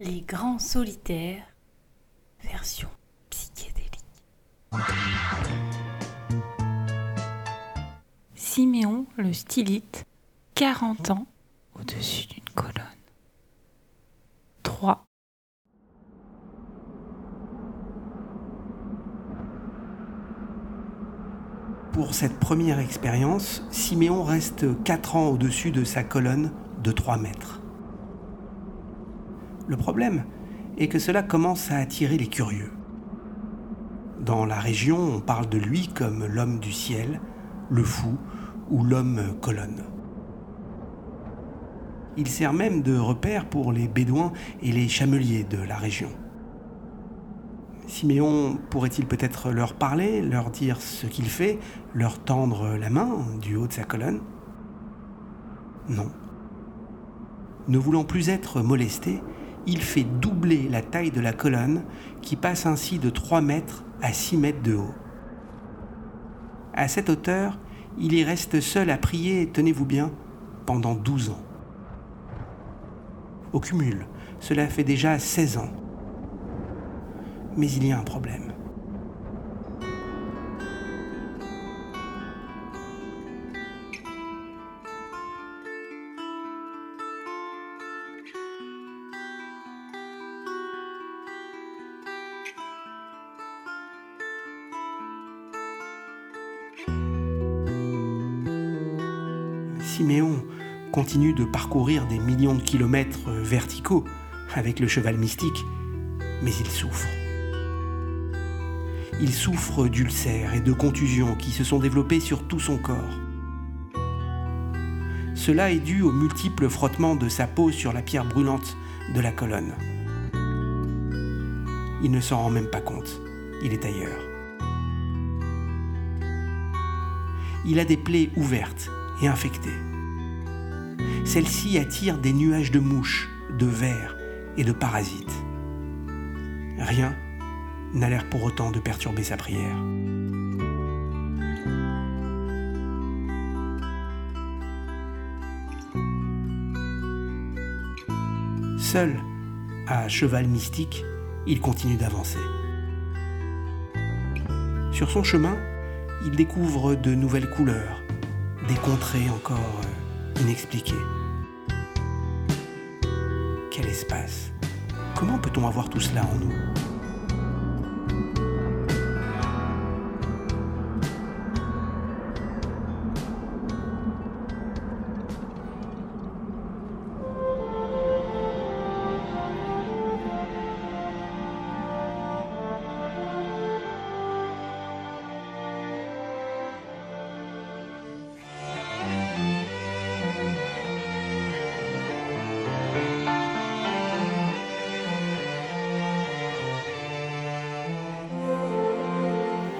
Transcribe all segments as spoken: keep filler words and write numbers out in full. Les Grands Solitaires, version psychédélique. Siméon le Stylite, quarante ans, au-dessus d'une colonne. trois. Pour cette première expérience, Siméon reste quatre ans au-dessus de sa colonne de trois mètres. Le problème est que cela commence à attirer les curieux. Dans la région, on parle de lui comme l'homme du ciel, le fou ou l'homme colonne. Il sert même de repère pour les bédouins et les chameliers de la région. Siméon pourrait-il peut-être leur parler, leur dire ce qu'il fait, leur tendre la main du haut de sa colonne ? Non. Ne voulant plus être molesté, il fait doubler la taille de la colonne qui passe ainsi de trois mètres à six mètres de haut. À cette hauteur, il y reste seul à prier, tenez-vous bien, pendant douze ans. Au cumul, cela fait déjà seize ans. Mais il y a un problème. Siméon continue de parcourir des millions de kilomètres verticaux avec le cheval mystique, mais il souffre. Il souffre d'ulcères et de contusions qui se sont développées sur tout son corps. Cela est dû aux multiples frottements de sa peau sur la pierre brûlante de la colonne. Il ne s'en rend même pas compte, il est ailleurs. Il a des plaies ouvertes et infectées. Celles-ci attirent des nuages de mouches, de vers et de parasites. Rien n'a l'air pour autant de perturber sa prière. Seul, à cheval mystique, il continue d'avancer. Sur son chemin, il découvre de nouvelles couleurs, des contrées encore inexpliquées. Quel espace! Comment peut-on avoir tout cela en nous ?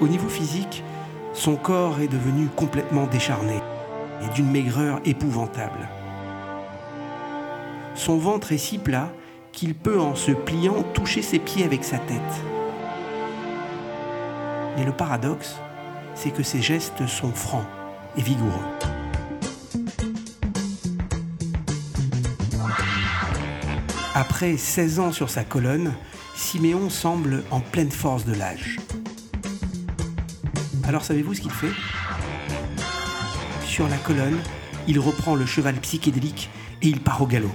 Au niveau physique, son corps est devenu complètement décharné et d'une maigreur épouvantable. Son ventre est si plat qu'il peut, en se pliant, toucher ses pieds avec sa tête. Mais le paradoxe, c'est que ses gestes sont francs et vigoureux. Après seize ans sur sa colonne, Siméon semble en pleine force de l'âge. Alors savez-vous ce qu'il fait ? Sur la colonne, il reprend le cheval psychédélique et il part au galop.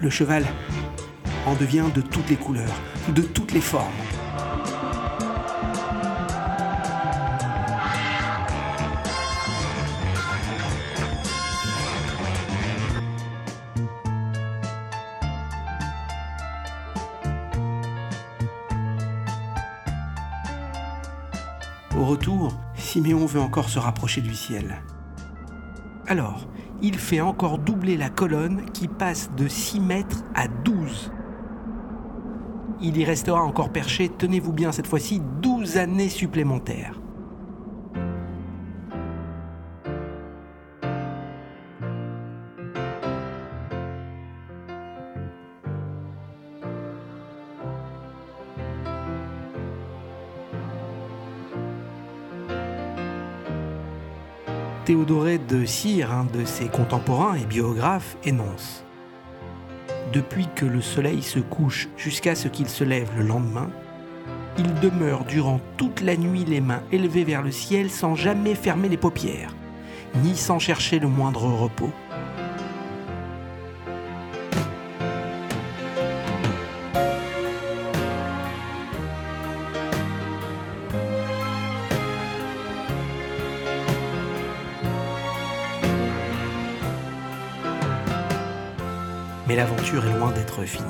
Le cheval en devient de toutes les couleurs, de toutes les formes. Au retour, Siméon veut encore se rapprocher du ciel. Alors, il fait encore doubler la colonne qui passe de six mètres à douze. Il y restera encore perché, tenez-vous bien cette fois-ci, douze années supplémentaires. Théodore de Cyr, un de ses contemporains et biographes, énonce « Depuis que le soleil se couche jusqu'à ce qu'il se lève le lendemain, il demeure durant toute la nuit les mains élevées vers le ciel sans jamais fermer les paupières, ni sans chercher le moindre repos. » Mais l'aventure est loin d'être finie.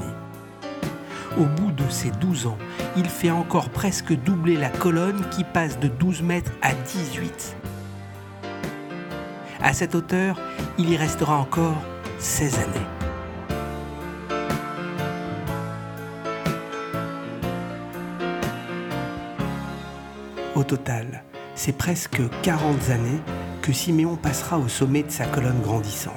Au bout de ses douze ans, il fait encore presque doubler la colonne qui passe de douze mètres à dix-huit. À cette hauteur, il y restera encore seize années. Au total, c'est presque quarante années que Siméon passera au sommet de sa colonne grandissante.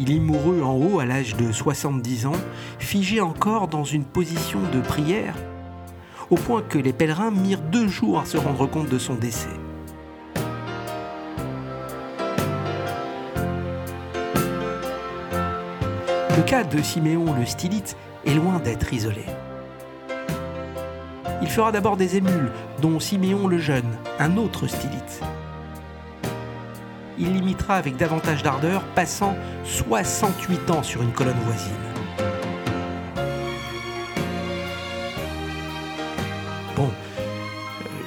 Il y mourut en haut à l'âge de soixante-dix ans, figé encore dans une position de prière, au point que les pèlerins mirent deux jours à se rendre compte de son décès. Le cas de Siméon le Stylite est loin d'être isolé. Il fera d'abord des émules, dont Siméon le Jeune, un autre stylite. Il l'imitera avec davantage d'ardeur, passant soixante-huit ans sur une colonne voisine. Bon,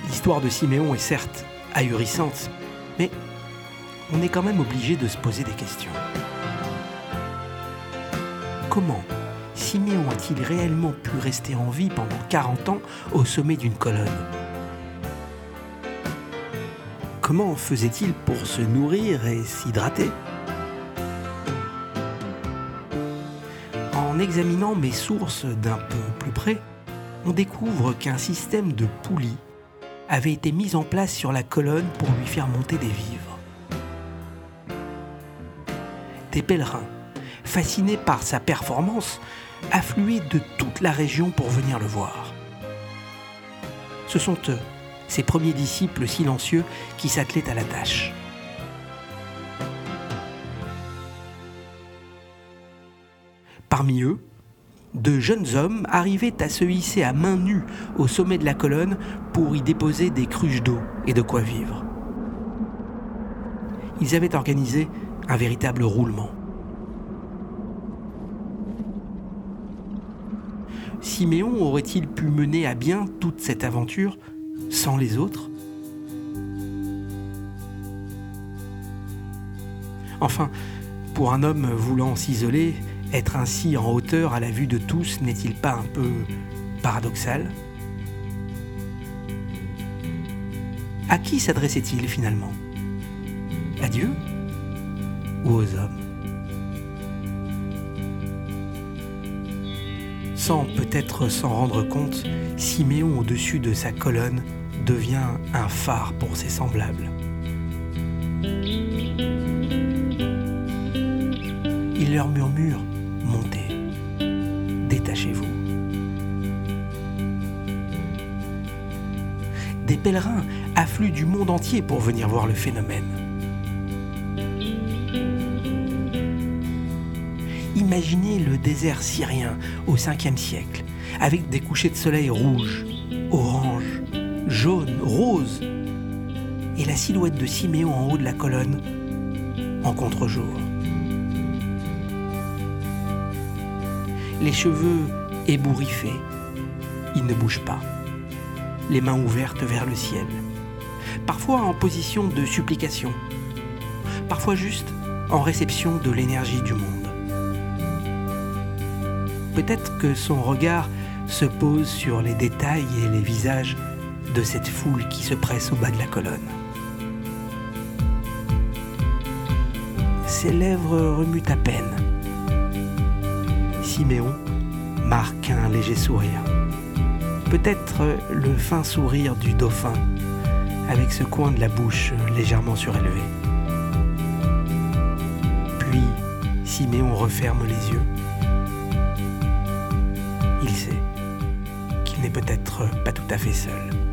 l'histoire de Siméon est certes ahurissante, mais on est quand même obligé de se poser des questions. Comment Siméon a-t-il réellement pu rester en vie pendant quarante ans au sommet d'une colonne ? Comment faisait-il pour se nourrir et s'hydrater ? En examinant mes sources d'un peu plus près, on découvre qu'un système de poulies avait été mis en place sur la colonne pour lui faire monter des vivres. Des pèlerins, fascinés par sa performance, affluaient de toute la région pour venir le voir. Ce sont eux, ses premiers disciples silencieux qui s'attelaient à la tâche. Parmi eux, de jeunes hommes arrivaient à se hisser à mains nues au sommet de la colonne pour y déposer des cruches d'eau et de quoi vivre. Ils avaient organisé un véritable roulement. Siméon aurait-il pu mener à bien toute cette aventure sans les autres ? Enfin, pour un homme voulant s'isoler, être ainsi en hauteur à la vue de tous n'est-il pas un peu paradoxal ? À qui s'adressait-il finalement ? À Dieu ou aux hommes ? Sans peut-être s'en rendre compte, Siméon au-dessus de sa colonne devient un phare pour ses semblables. Il leur murmure « Montez, détachez-vous ». Des pèlerins affluent du monde entier pour venir voir le phénomène. Imaginez le désert syrien au cinquième siècle, avec des couchers de soleil rouges, oranges, jaunes, roses, et la silhouette de Siméon en haut de la colonne, en contre-jour. Les cheveux ébouriffés, il ne bouge pas, les mains ouvertes vers le ciel, parfois en position de supplication, parfois juste en réception de l'énergie du monde. Peut-être que son regard se pose sur les détails et les visages de cette foule qui se presse au bas de la colonne. Ses lèvres remuent à peine. Siméon marque un léger sourire. Peut-être le fin sourire du dauphin avec ce coin de la bouche légèrement surélevé. Puis, Siméon referme les yeux. Il sait qu'il n'est peut-être pas tout à fait seul.